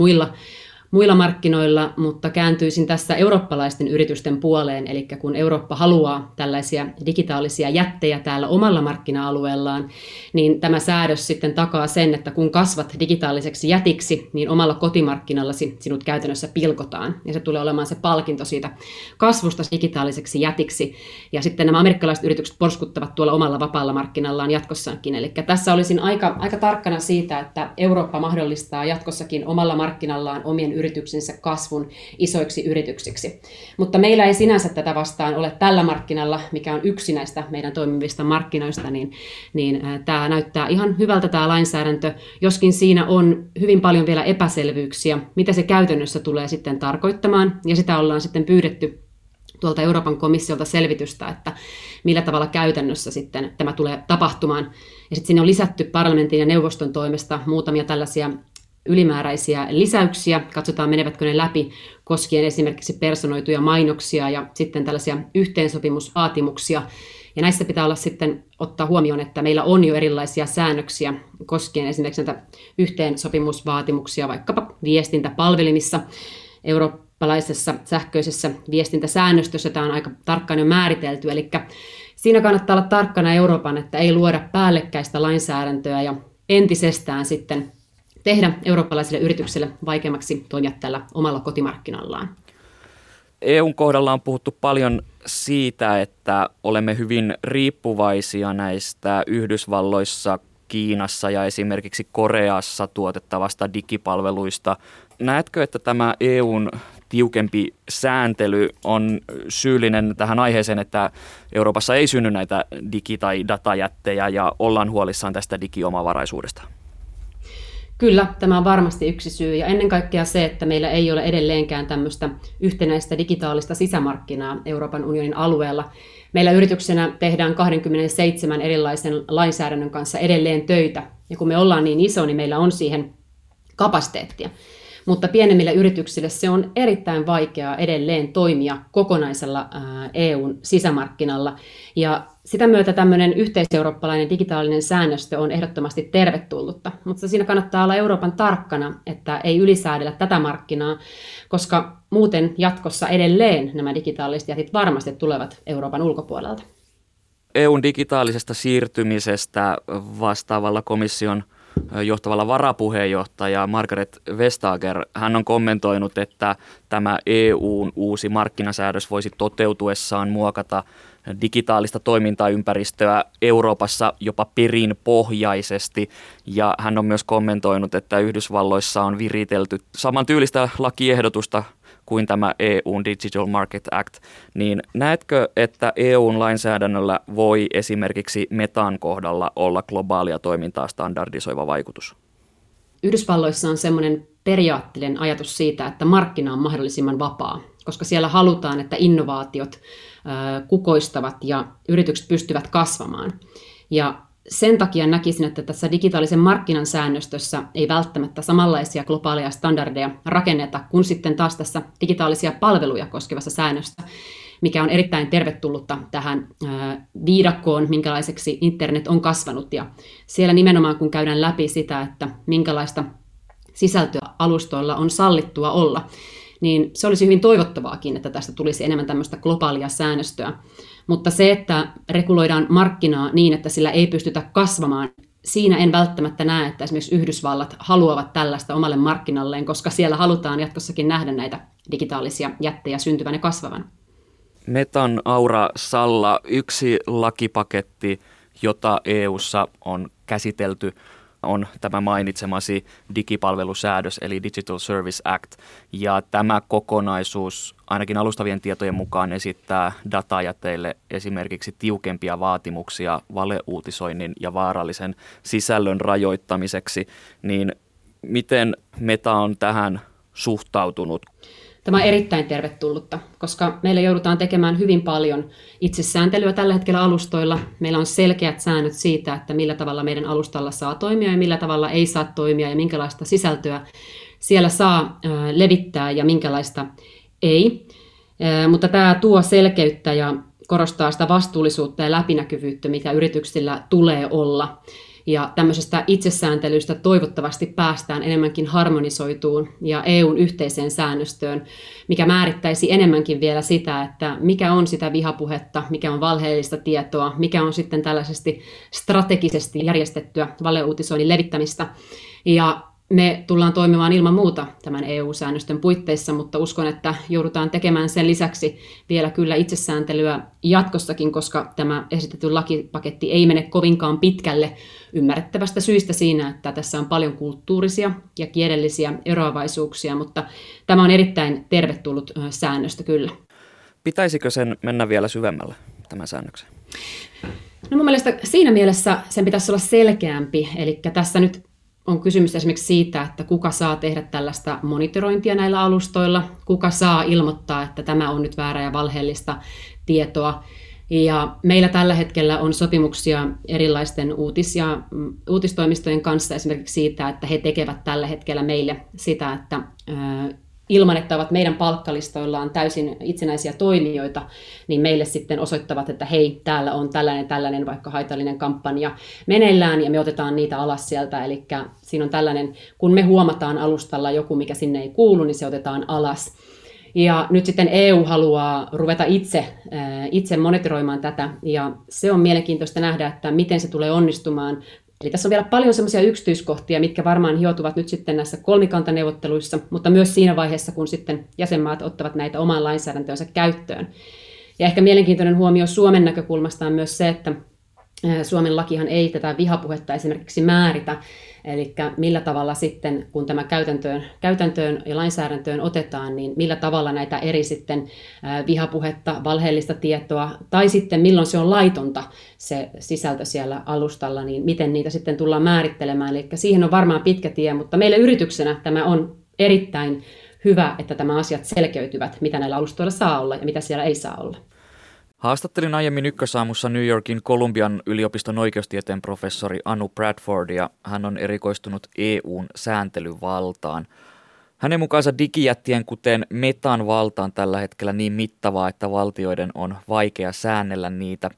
muilla markkinoilla, mutta kääntyisin tässä eurooppalaisten yritysten puoleen, eli kun Eurooppa haluaa tällaisia digitaalisia jättejä täällä omalla markkina-alueellaan, niin tämä säädös sitten takaa sen, että kun kasvat digitaaliseksi jätiksi, niin omalla kotimarkkinallasi sinut käytännössä pilkotaan, ja se tulee olemaan se palkinto siitä kasvusta digitaaliseksi jätiksi, ja sitten nämä amerikkalaiset yritykset porskuttavat tuolla omalla vapaalla markkinallaan jatkossakin, eli tässä olisin aika tarkkana siitä, että Eurooppa mahdollistaa jatkossakin omalla markkinallaan omien yrityksensä kasvun isoiksi yrityksiksi. Mutta meillä ei sinänsä tätä vastaan ole tällä markkinalla, mikä on yksi näistä meidän toimivista markkinoista, niin tämä näyttää ihan hyvältä tämä lainsäädäntö, joskin siinä on hyvin paljon vielä epäselvyyksiä, mitä se käytännössä tulee sitten tarkoittamaan, ja sitä ollaan sitten pyydetty tuolta Euroopan komissiolta selvitystä, että millä tavalla käytännössä sitten tämä tulee tapahtumaan. Ja sitten sinne on lisätty parlamentin ja neuvoston toimesta muutamia tällaisia ylimääräisiä lisäyksiä, katsotaan menevätkö ne läpi koskien esimerkiksi personoituja mainoksia ja sitten tällaisia yhteensopimusvaatimuksia. Ja näissä pitää olla sitten ottaa huomioon, että meillä on jo erilaisia säännöksiä koskien esimerkiksi näitä yhteensopimusvaatimuksia vaikkapa viestintäpalvelimissa. Eurooppalaisessa sähköisessä viestintäsäännöstössä tämä on aika tarkkaan jo määritelty, eli siinä kannattaa olla tarkkana Euroopan, että ei luoda päällekkäistä lainsäädäntöä ja entisestään sitten tehdä eurooppalaisille yrityksille vaikeammaksi toimia tällä omalla kotimarkkinallaan. EUn kohdalla on puhuttu paljon siitä, että olemme hyvin riippuvaisia näistä Yhdysvalloissa, Kiinassa ja esimerkiksi Koreassa tuotettavasta digipalveluista. Näetkö, että tämä EUn tiukempi sääntely on syyllinen tähän aiheeseen, että Euroopassa ei synny näitä digi- tai datajättejä ja ollaan huolissaan tästä digiomavaraisuudesta? Kyllä, tämä on varmasti yksi syy ja ennen kaikkea se, että meillä ei ole edelleenkään tämmöistä yhtenäistä digitaalista sisämarkkinaa Euroopan unionin alueella. Meillä yrityksenä tehdään 27 erilaisen lainsäädännön kanssa edelleen töitä ja kun me ollaan niin iso, niin meillä on siihen kapasiteettia. Mutta pienemmillä yrityksillä se on erittäin vaikeaa edelleen toimia kokonaisella EUn sisämarkkinalla. Ja sitä myötä tämmöinen yhteiseurooppalainen digitaalinen säännöstö on ehdottomasti tervetullutta. Mutta siinä kannattaa olla Euroopan tarkkana, että ei ylisäädellä tätä markkinaa, koska muuten jatkossa edelleen nämä digitaaliset jätit varmasti tulevat Euroopan ulkopuolelta. EUn digitaalisesta siirtymisestä vastaavalla komission johtavalla varapuheenjohtaja Margaret Vestager, hän on kommentoinut, että tämä EUn uusi markkinasäädös voisi toteutuessaan muokata digitaalista toimintaympäristöä Euroopassa jopa perinpohjaisesti. Ja hän on myös kommentoinut, että Yhdysvalloissa on viritelty samantyylistä lakiehdotusta kuin tämä EUn Digital Market Act. Niin näetkö, että EUn lainsäädännöllä voi esimerkiksi Metan kohdalla olla globaalia toimintaa standardisoiva vaikutus? Yhdysvalloissa on semmoinen periaatteellinen ajatus siitä, että markkina on mahdollisimman vapaa, koska siellä halutaan, että innovaatiot kukoistavat ja yritykset pystyvät kasvamaan. Ja sen takia näkisin, että tässä digitaalisen markkinan säännöstössä ei välttämättä samanlaisia globaaleja standardeja rakenneta kuin sitten taas tässä digitaalisia palveluja koskevassa säännössä, mikä on erittäin tervetullutta tähän viidakkoon, minkälaiseksi internet on kasvanut. Ja siellä nimenomaan kun käydään läpi sitä, että minkälaista sisältöä alustoilla on sallittua olla, niin se olisi hyvin toivottavaakin, että tästä tulisi enemmän tämmöistä globaalia säännöstöä. Mutta se, että reguloidaan markkinaa niin, että sillä ei pystytä kasvamaan, siinä en välttämättä näe, että esimerkiksi Yhdysvallat haluavat tällaista omalle markkinalleen, koska siellä halutaan jatkossakin nähdä näitä digitaalisia jättejä syntyvän ja kasvavan. Metan Aura Salla, yksi lakipaketti, jota EU:ssa on käsitelty, on tämä mainitsemasi digipalvelusäädös eli Digital Service Act. Ja tämä kokonaisuus ainakin alustavien tietojen mukaan esittää datajäteille esimerkiksi tiukempia vaatimuksia valeuutisoinnin ja vaarallisen sisällön rajoittamiseksi. Niin miten Meta on tähän suhtautunut? Tämä on erittäin tervetullutta, koska meillä joudutaan tekemään hyvin paljon itsesääntelyä tällä hetkellä alustoilla. Meillä on selkeät säännöt siitä, että millä tavalla meidän alustalla saa toimia ja millä tavalla ei saa toimia ja minkälaista sisältöä siellä saa levittää ja minkälaista ei. Mutta tämä tuo selkeyttä ja korostaa sitä vastuullisuutta ja läpinäkyvyyttä, mitä yrityksillä tulee olla. Ja tämmöisestä itsesääntelystä toivottavasti päästään enemmänkin harmonisoituun ja EUn yhteiseen säännöstöön, mikä määrittäisi enemmänkin vielä sitä, että mikä on sitä vihapuhetta, mikä on valheellista tietoa, mikä on sitten tällaisesti strategisesti järjestettyä valeuutisoinnin levittämistä. Ja me tullaan toimimaan ilman muuta tämän EU-säännöstön puitteissa, mutta uskon, että joudutaan tekemään sen lisäksi vielä kyllä itsesääntelyä jatkossakin, koska tämä esitetty lakipaketti ei mene kovinkaan pitkälle ymmärrettävästä syystä siinä, että tässä on paljon kulttuurisia ja kielellisiä eroavaisuuksia, mutta tämä on erittäin tervetullut säännöstö kyllä. Pitäisikö sen mennä vielä syvemmälle tämän säännöksen? No mun mielestä siinä mielessä sen pitäisi olla selkeämpi, eli tässä nyt on kysymys esimerkiksi siitä, että kuka saa tehdä tällaista monitorointia näillä alustoilla, kuka saa ilmoittaa, että tämä on nyt väärää ja valheellista tietoa. Ja meillä tällä hetkellä on sopimuksia erilaisten uutistoimistojen kanssa esimerkiksi siitä, että he tekevät tällä hetkellä meille sitä, että ilman, että ovat meidän palkkalistoillaan täysin itsenäisiä toimijoita, niin meille sitten osoittavat, että hei, täällä on tällainen vaikka haitallinen kampanja meneillään, ja me otetaan niitä alas sieltä. Eli siinä on tällainen, kun me huomataan alustalla joku, mikä sinne ei kuulu, niin se otetaan alas. Ja nyt sitten EU haluaa ruveta itse monitoroimaan tätä, ja se on mielenkiintoista nähdä, että miten se tulee onnistumaan. Eli tässä on vielä paljon semmoisia yksityiskohtia, mitkä varmaan hioutuvat nyt sitten näissä kolmikantaneuvotteluissa, mutta myös siinä vaiheessa, kun sitten jäsenmaat ottavat näitä omaan lainsäädäntöönsä käyttöön. Ja ehkä mielenkiintoinen huomio Suomen näkökulmasta on myös se, että Suomen lakihan ei tätä vihapuhetta esimerkiksi määritä, eli millä tavalla sitten, kun tämä käytäntöön ja lainsäädäntöön otetaan, niin millä tavalla näitä eri sitten vihapuhetta, valheellista tietoa, tai sitten milloin se on laitonta se sisältö siellä alustalla, niin miten niitä sitten tullaan määrittelemään. Eli siihen on varmaan pitkä tie, mutta meille yrityksenä tämä on erittäin hyvä, että tämä asiat selkeytyvät, mitä näillä alustoilla saa olla ja mitä siellä ei saa olla. Haastattelin aiemmin Ykkösaamussa New Yorkin Columbian yliopiston oikeustieteen professori Anu Bradfordia. Hän on erikoistunut EU:n sääntelyvaltaan. Hänen mukaansa digijättien, kuten Metan, valta on tällä hetkellä niin mittavaa, että valtioiden on vaikea säännellä niitä.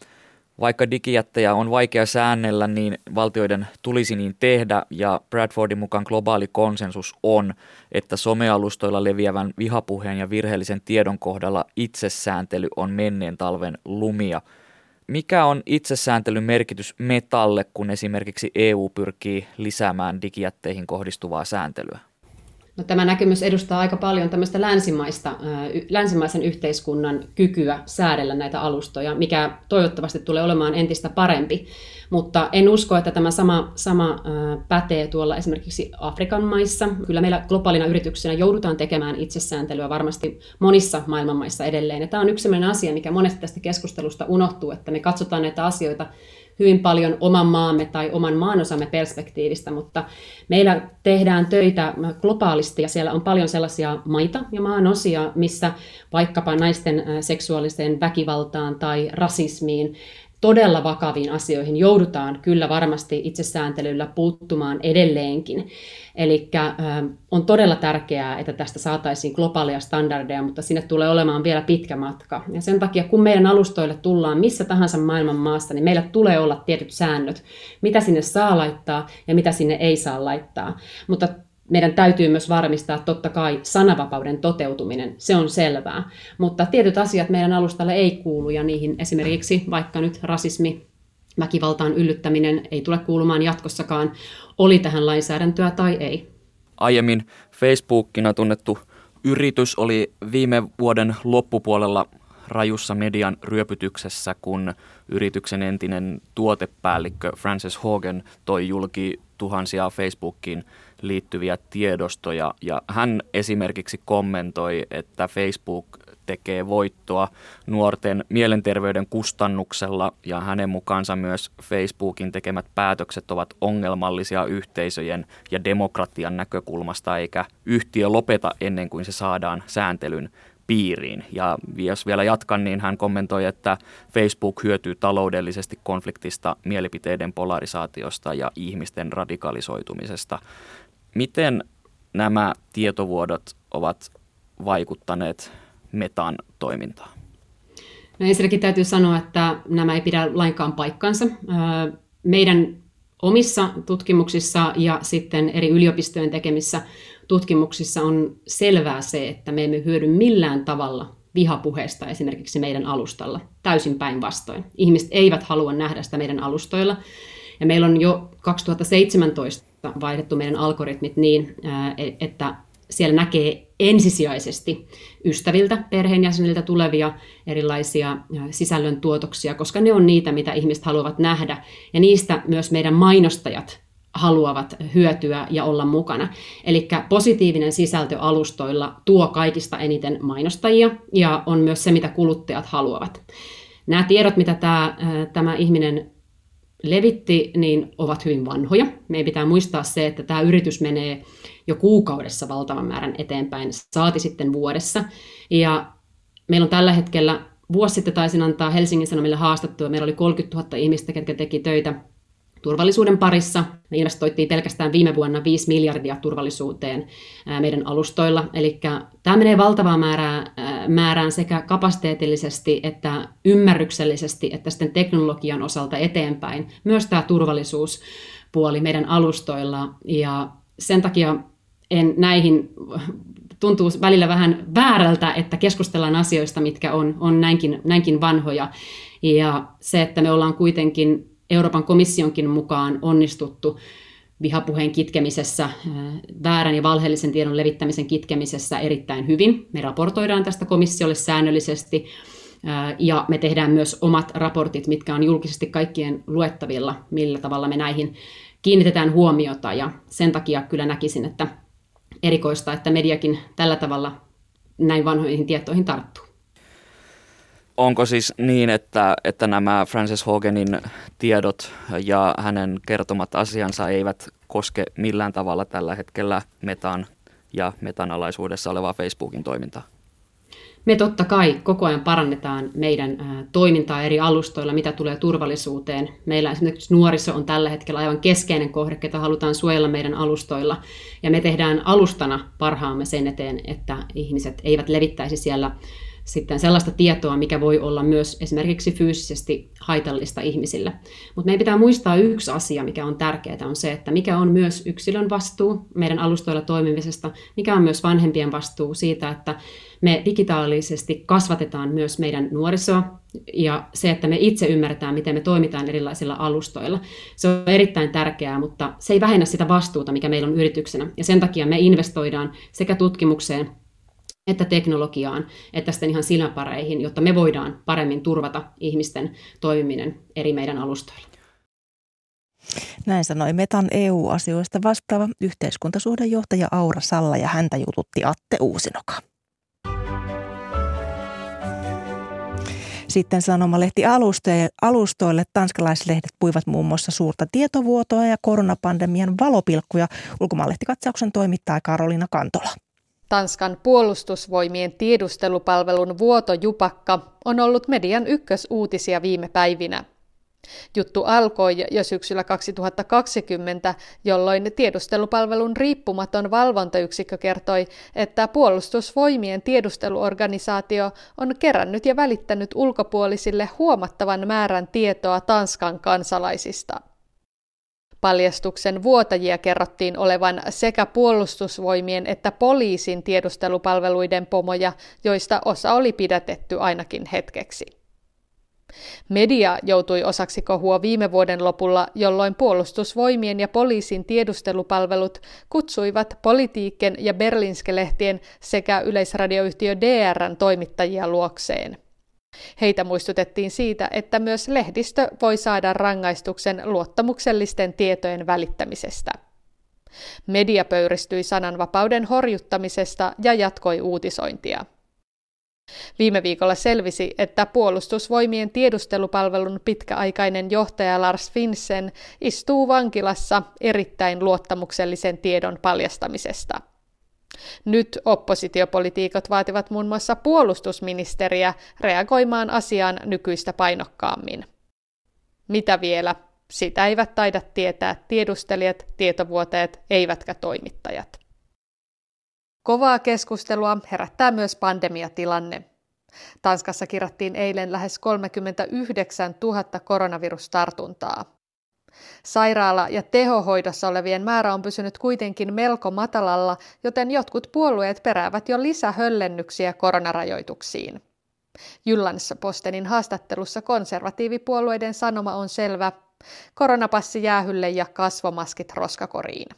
Vaikka digijättejä on vaikea säännellä, niin valtioiden tulisi niin tehdä, ja Bradfordin mukaan globaali konsensus on, että somealustoilla leviävän vihapuheen ja virheellisen tiedon kohdalla itsesääntely on menneen talven lumia. Mikä on itsesääntelyn merkitys Metalle, kun esimerkiksi EU pyrkii lisäämään digijätteihin kohdistuvaa sääntelyä? No, tämä näkemys edustaa aika paljon tämmöistä länsimaisen yhteiskunnan kykyä säädellä näitä alustoja, mikä toivottavasti tulee olemaan entistä parempi. Mutta en usko, että tämä sama pätee tuolla esimerkiksi Afrikan maissa. Kyllä meillä globaalina yrityksenä joudutaan tekemään itsesääntelyä varmasti monissa maailmanmaissa edelleen. Ja tämä on yksi sellainen asia, mikä monesti tästä keskustelusta unohtuu, että me katsotaan näitä asioita hyvin paljon oman maamme tai oman maanosamme perspektiivistä, mutta meillä tehdään töitä globaalisti ja siellä on paljon sellaisia maita ja maanosia, missä vaikkapa naisten seksuaaliseen väkivaltaan tai rasismiin, todella vakaviin asioihin joudutaan kyllä varmasti itsesääntelyllä puuttumaan edelleenkin. Eli on todella tärkeää, että tästä saataisiin globaalia standardeja, mutta sinne tulee olemaan vielä pitkä matka. Ja sen takia, kun meidän alustoille tullaan missä tahansa maailman maassa, niin meillä tulee olla tietyt säännöt, mitä sinne saa laittaa ja mitä sinne ei saa laittaa. Mutta meidän täytyy myös varmistaa totta kai sananvapauden toteutuminen, se on selvää. Mutta tietyt asiat meidän alustalle ei kuulu ja niihin esimerkiksi vaikka nyt rasismi, väkivaltaan yllyttäminen ei tule kuulumaan jatkossakaan, oli tähän lainsäädäntöä tai ei. Aiemmin Facebookina tunnettu yritys oli viime vuoden loppupuolella rajussa median ryöpytyksessä, kun yrityksen entinen tuotepäällikkö Frances Hogan toi julki tuhansia Facebookiin liittyviä tiedostoja, ja hän esimerkiksi kommentoi, että Facebook tekee voittoa nuorten mielenterveyden kustannuksella, ja hänen mukaansa myös Facebookin tekemät päätökset ovat ongelmallisia yhteisöjen ja demokratian näkökulmasta, eikä yhtiö lopeta ennen kuin se saadaan sääntelyn piiriin. Ja jos vielä jatkan, niin hän kommentoi, että Facebook hyötyy taloudellisesti konfliktista, mielipiteiden polarisaatiosta ja ihmisten radikalisoitumisesta. Miten nämä tietovuodot ovat vaikuttaneet Metan toimintaan? No, ensinnäkin täytyy sanoa, että nämä ei pidä lainkaan paikkansa. Meidän omissa tutkimuksissa ja sitten eri yliopistojen tekemissä tutkimuksissa on selvää se, että me emme hyödy millään tavalla vihapuheesta esimerkiksi meidän alustalla. Täysin päinvastoin. Ihmiset eivät halua nähdä sitä meidän alustoilla. Ja meillä on jo 2017 vaihdettu meidän algoritmit niin, että siellä näkee ensisijaisesti ystäviltä, perheenjäseniltä tulevia erilaisia sisällön tuotoksia, koska ne on niitä, mitä ihmiset haluavat nähdä. Ja niistä myös meidän mainostajat haluavat hyötyä ja olla mukana. Eli positiivinen sisältö alustoilla tuo kaikista eniten mainostajia ja on myös se, mitä kuluttajat haluavat. Nämä tiedot, mitä tämä ihminen levitti, niin ovat hyvin vanhoja. Meidän pitää muistaa se, että tämä yritys menee jo kuukaudessa valtavan määrän eteenpäin, saati sitten vuodessa. Ja meillä on tällä hetkellä, vuosi sitten taisin antaa Helsingin Sanomille haastattelua, meillä oli 30 000 ihmistä, ketkä teki töitä turvallisuuden parissa. Me investoitiin pelkästään viime vuonna 5 miljardia turvallisuuteen meidän alustoilla. Eli tämä menee valtavaan määrään sekä kapasiteetillisesti että ymmärryksellisesti, että sitten teknologian osalta eteenpäin. Myös tämä turvallisuuspuoli meidän alustoilla. Ja sen takia tuntuu välillä vähän väärältä, että keskustellaan asioista, mitkä on näinkin vanhoja. Ja se, että me ollaan kuitenkin Euroopan komissionkin mukaan onnistuttu vihapuheen kitkemisessä, väärän ja valheellisen tiedon levittämisen kitkemisessä erittäin hyvin. Me raportoidaan tästä komissiolle säännöllisesti Ja me tehdään myös omat raportit, mitkä on julkisesti kaikkien luettavilla, millä tavalla me näihin kiinnitetään huomiota. Ja sen takia kyllä näkisin, että erikoista, että mediakin tällä tavalla näin vanhoihin tietoihin tarttuu. Onko siis niin, että nämä Frances Hoganin tiedot ja hänen kertomat asiansa eivät koske millään tavalla tällä hetkellä Metan ja Metan alaisuudessa olevaa Facebookin toimintaa? Me totta kai koko ajan parannetaan meidän toimintaa eri alustoilla, mitä tulee turvallisuuteen. Meillä esimerkiksi nuoriso on tällä hetkellä aivan keskeinen kohde, ketä halutaan suojella meidän alustoilla. Ja me tehdään alustana parhaamme sen eteen, että ihmiset eivät levittäisi siellä sitten sellaista tietoa, mikä voi olla myös esimerkiksi fyysisesti haitallista ihmisille. Mutta meidän pitää muistaa yksi asia, mikä on tärkeää, on se, että mikä on myös yksilön vastuu meidän alustoilla toimimisesta, mikä on myös vanhempien vastuu siitä, että me digitaalisesti kasvatetaan myös meidän nuorisoa ja se, että me itse ymmärretään, miten me toimitaan erilaisilla alustoilla. Se on erittäin tärkeää, mutta se ei vähennä sitä vastuuta, mikä meillä on yrityksenä. Ja sen takia me investoidaan sekä tutkimukseen että teknologiaan, että sitten ihan silmäpareihin, jotta me voidaan paremmin turvata ihmisten toimiminen eri meidän alustoilla. Näin sanoi Metan EU-asioista vastaava yhteiskuntasuhdejohtaja Aura Salla, ja häntä jututti Atte Uusinoka. Sitten sanomalehti alustoille tanskalaislehdet puivat muun muassa suurta tietovuotoa ja koronapandemian valopilkkuja. Ulkomaalehtikatsauksen toimittaa Karoliina Kantola. Tanskan puolustusvoimien tiedustelupalvelun vuotojupakka on ollut median ykkösuutisia viime päivinä. Juttu alkoi jo syksyllä 2020, jolloin tiedustelupalvelun riippumaton valvontayksikkö kertoi, että puolustusvoimien tiedusteluorganisaatio on kerännyt ja välittänyt ulkopuolisille huomattavan määrän tietoa Tanskan kansalaisista. Paljastuksen vuotajia kerrottiin olevan sekä puolustusvoimien että poliisin tiedustelupalveluiden pomoja, joista osa oli pidätetty ainakin hetkeksi. Media joutui osaksi kohua viime vuoden lopulla, jolloin puolustusvoimien ja poliisin tiedustelupalvelut kutsuivat Politiiken ja Berlinske-lehtien sekä yleisradioyhtiö DR:n toimittajia luokseen. Heitä muistutettiin siitä, että myös lehdistö voi saada rangaistuksen luottamuksellisten tietojen välittämisestä. Media pöyristyi sananvapauden horjuttamisesta ja jatkoi uutisointia. Viime viikolla selvisi, että puolustusvoimien tiedustelupalvelun pitkäaikainen johtaja Lars Finsen istuu vankilassa erittäin luottamuksellisen tiedon paljastamisesta. Nyt oppositiopolitiikot vaativat muun muassa puolustusministeriä reagoimaan asiaan nykyistä painokkaammin. Mitä vielä? Sitä eivät taida tietää tiedustelijat, tietovuotajat eivätkä toimittajat. Kovaa keskustelua herättää myös pandemiatilanne. Tanskassa kirjattiin eilen lähes 39 000 koronavirustartuntaa. Sairaala- ja tehohoidossa olevien määrä on pysynyt kuitenkin melko matalalla, joten jotkut puolueet peräävät jo lisähöllennyksiä koronarajoituksiin. Jyllands-Postenin haastattelussa konservatiivipuolueiden sanoma on selvä: koronapassi jäähylle ja kasvomaskit roskakoriin.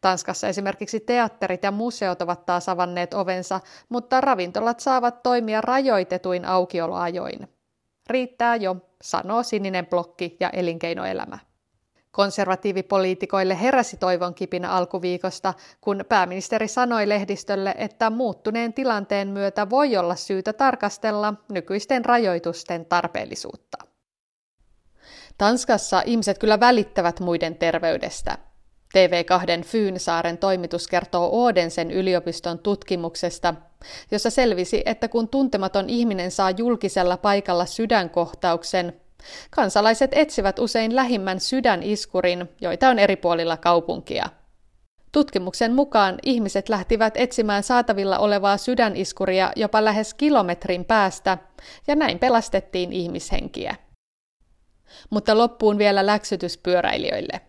Tanskassa esimerkiksi teatterit ja museot ovat taas avanneet ovensa, mutta ravintolat saavat toimia rajoitetuin aukioloajoin. Riittää jo, sanoo Sininen blokki ja Elinkeinoelämä. Konservatiivipoliitikoille heräsi toivon kipinä alkuviikosta, kun pääministeri sanoi lehdistölle, että muuttuneen tilanteen myötä voi olla syytä tarkastella nykyisten rajoitusten tarpeellisuutta. Tanskassa ihmiset kyllä välittävät muiden terveydestä. TV2 Fyynsaaren toimitus kertoo Odensen yliopiston tutkimuksesta, jossa selvisi, että kun tuntematon ihminen saa julkisella paikalla sydänkohtauksen, kansalaiset etsivät usein lähimmän sydäniskurin, joita on eri puolilla kaupunkia. Tutkimuksen mukaan ihmiset lähtivät etsimään saatavilla olevaa sydäniskuria jopa lähes kilometrin päästä, ja näin pelastettiin ihmishenkiä. Mutta loppuun vielä läksytys pyöräilijöille.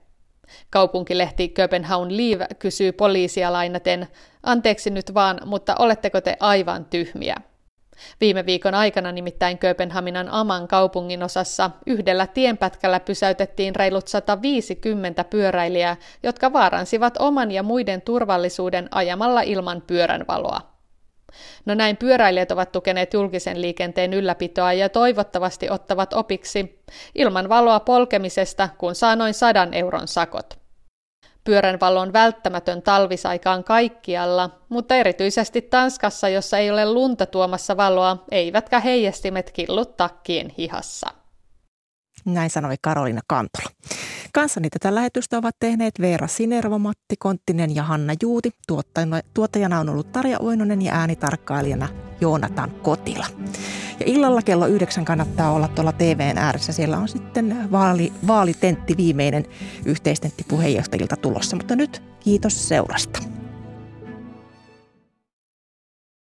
Kaupunkilehti Köpenhaun Liv kysyy poliisia lainaten: anteeksi nyt vaan, mutta oletteko te aivan tyhmiä? Viime viikon aikana nimittäin Kööpenhaminan Aman kaupungin osassa yhdellä tienpätkällä pysäytettiin reilut 150 pyöräilijää, jotka vaaransivat oman ja muiden turvallisuuden ajamalla ilman pyöränvaloa. No näin pyöräilijät ovat tukeneet julkisen liikenteen ylläpitoa ja toivottavasti ottavat opiksi ilman valoa polkemisesta, kun saa noin 100 euron sakot. Pyöränvalo on välttämätön talvisaikaan kaikkialla, mutta erityisesti Tanskassa, jossa ei ole lunta tuomassa valoa, eivätkä heijastimet killu takkien hihassa. Näin sanoi Karoliina Kantola. Kanssani tätä lähetystä ovat tehneet Veera Sinervo, Matti Konttinen ja Hanna Juuti. Tuottajana on ollut Tarja Oinonen ja äänitarkkailijana Joonatan Kotila. Ja illalla kello 9 kannattaa olla tuolla TV:n ääressä. Siellä on sitten vaalitentti, viimeinen yhteistentti puheenjohtajilta tulossa. Mutta nyt kiitos seurasta.